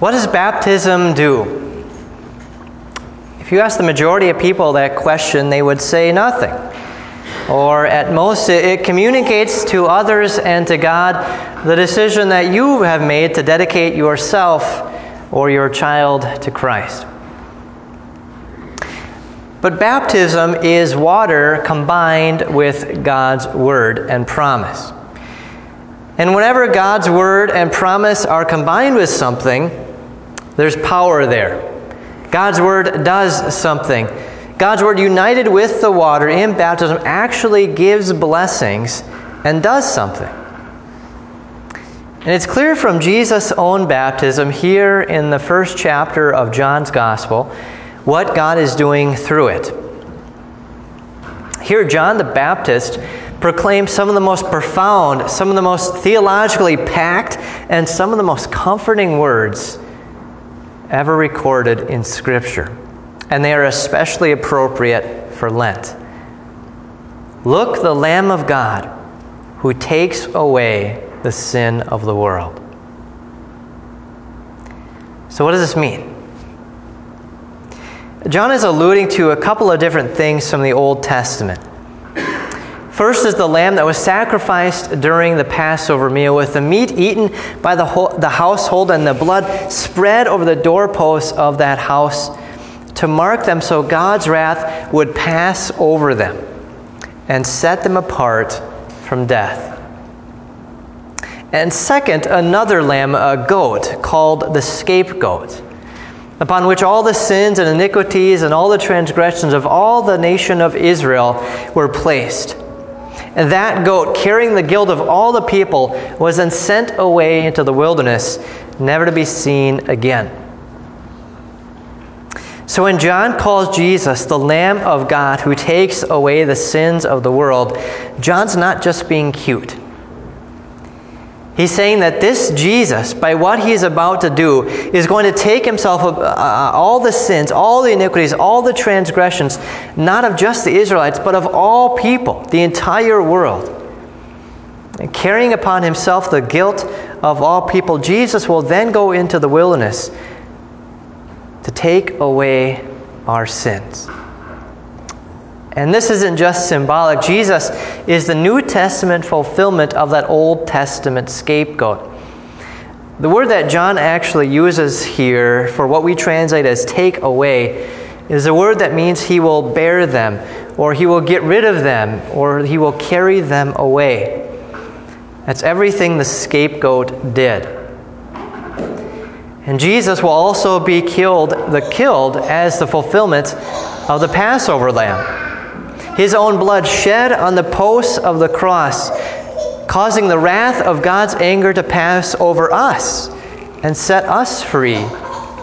What does baptism do? If you ask the majority of people that question, they would say nothing. Or at most, it communicates to others and to God the decision that you have made to dedicate yourself or your child to Christ. But baptism is water combined with God's word and promise. And whenever God's word and promise are combined with something, there's power there. God's word does something. God's word united with the water in baptism actually gives blessings and does something. And it's clear from Jesus' own baptism here in the first chapter of John's Gospel what God is doing through it. Here, John the Baptist proclaims some of the most profound, some of the most theologically packed, and some of the most comforting words ever recorded in Scripture. And they are especially appropriate for Lent. Look, the Lamb of God, who takes away the sin of the world. So what does this mean? John is alluding to a couple of different things from the Old Testament. First is the lamb that was sacrificed during the Passover meal, with the meat eaten by the household and the blood spread over the doorposts of that house to mark them so God's wrath would pass over them and set them apart from death. And second, another lamb, a goat, called the scapegoat, upon which all the sins and iniquities and all the transgressions of all the nation of Israel were placed. And that goat, carrying the guilt of all the people, was then sent away into the wilderness, never to be seen again. So when John calls Jesus the Lamb of God who takes away the sins of the world, John's not just being cute. He's saying that this Jesus, by what he's about to do, is going to take himself of all the sins, all the iniquities, all the transgressions, not of just the Israelites, but of all people, the entire world. And carrying upon himself the guilt of all people, Jesus will then go into the wilderness to take away our sins. And this isn't just symbolic. Jesus is the New Testament fulfillment of that Old Testament scapegoat. The word that John actually uses here for what we translate as take away is a word that means he will bear them, or he will get rid of them, or he will carry them away. That's everything the scapegoat did. And Jesus will also be killed as the fulfillment of the Passover lamb. His own blood shed on the posts of the cross, causing the wrath of God's anger to pass over us and set us free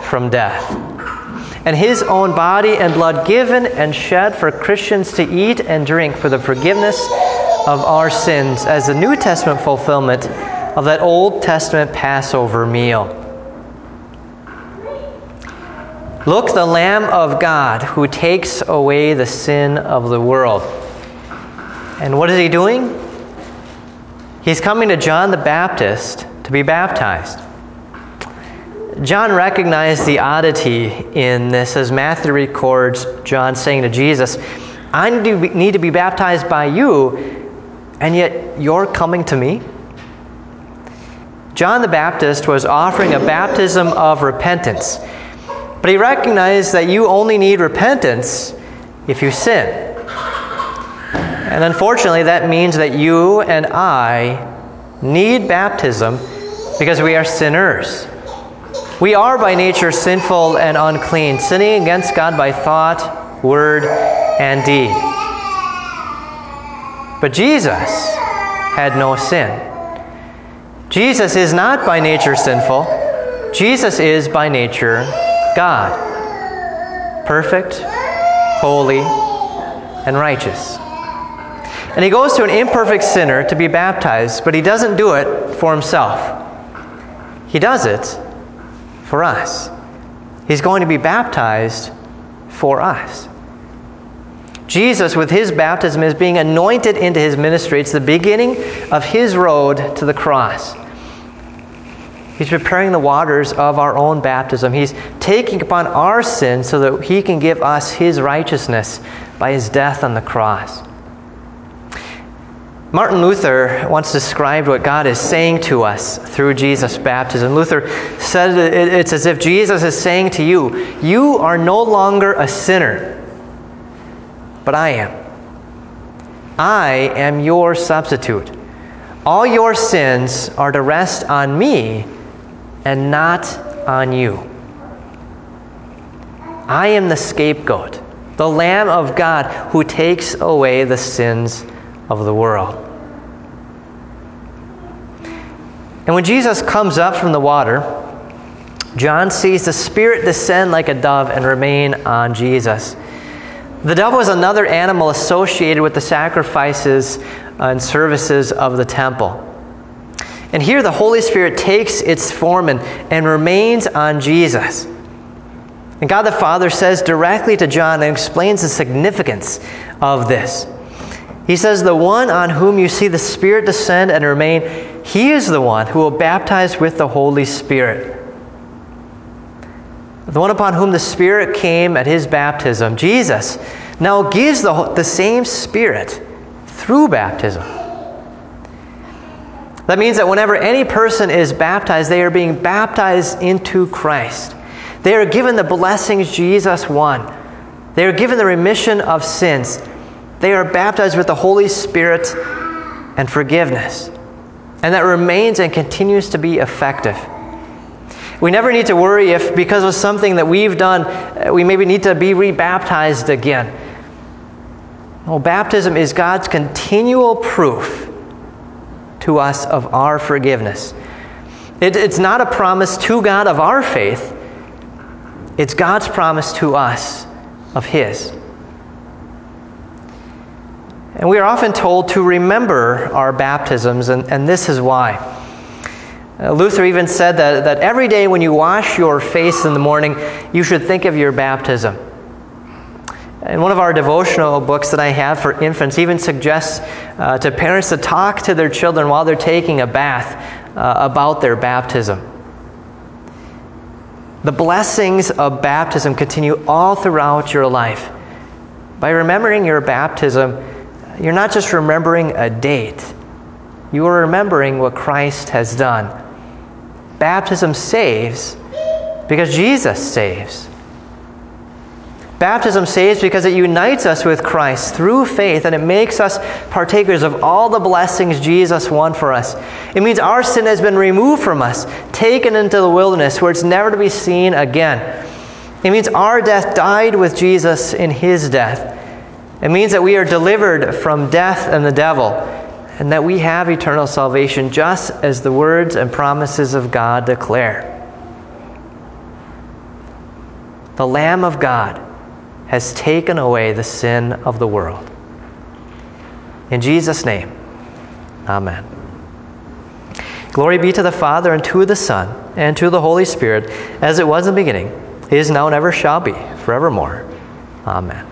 from death. And his own body and blood given and shed for Christians to eat and drink for the forgiveness of our sins as the New Testament fulfillment of that Old Testament Passover meal. Look, the Lamb of God who takes away the sin of the world. And what is he doing? He's coming to John the Baptist to be baptized. John recognized the oddity in this as Matthew records John saying to Jesus, I need to be baptized by you, and yet you're coming to me? John the Baptist was offering a baptism of repentance. But he recognized that you only need repentance if you sin. And unfortunately, that means that you and I need baptism because we are sinners. We are by nature sinful and unclean, sinning against God by thought, word, and deed. But Jesus had no sin. Jesus is not by nature sinful. Jesus is by nature God, perfect, holy, and righteous. And he goes to an imperfect sinner to be baptized, but he doesn't do it for himself. He does it for us. He's going to be baptized for us. Jesus, with his baptism, is being anointed into his ministry. It's the beginning of his road to the cross. He's preparing the waters of our own baptism. He's taking upon our sin so that he can give us his righteousness by his death on the cross. Martin Luther once described what God is saying to us through Jesus' baptism. Luther said it's as if Jesus is saying to you, you are no longer a sinner, but I am. I am your substitute. All your sins are to rest on me and not on you. I am the scapegoat, the Lamb of God who takes away the sins of the world. And when Jesus comes up from the water, John sees the Spirit descend like a dove and remain on Jesus. The dove was another animal associated with the sacrifices and services of the temple. And here the Holy Spirit takes its form and remains on Jesus. And God the Father says directly to John and explains the significance of this. He says, the one on whom you see the Spirit descend and remain, he is the one who will baptize with the Holy Spirit. The one upon whom the Spirit came at his baptism, Jesus, now gives the same Spirit through baptism. That means that whenever any person is baptized, they are being baptized into Christ. They are given the blessings Jesus won. They are given the remission of sins. They are baptized with the Holy Spirit and forgiveness. And that remains and continues to be effective. We never need to worry if, because of something that we've done, we maybe need to be rebaptized again. No, baptism is God's continual proof to us of our forgiveness. It's not a promise to God of our faith. It's God's promise to us of his. And we are often told to remember our baptisms, and this is why. Luther even said that every day when you wash your face in the morning, you should think of your baptism. And one of our devotional books that I have for infants even suggests to parents to talk to their children while they're taking a bath about their baptism. The blessings of baptism continue all throughout your life. By remembering your baptism, you're not just remembering a date. You are remembering what Christ has done. Baptism saves because Jesus saves. Baptism saves because it unites us with Christ through faith, and it makes us partakers of all the blessings Jesus won for us. It means our sin has been removed from us, taken into the wilderness where it's never to be seen again. It means our death died with Jesus in his death. It means that we are delivered from death and the devil, and that we have eternal salvation, just as the words and promises of God declare. The Lamb of God has taken away the sin of the world. In Jesus' name, amen. Glory be to the Father, and to the Son, and to the Holy Spirit, as it was in the beginning, is now, and ever shall be, forevermore. Amen.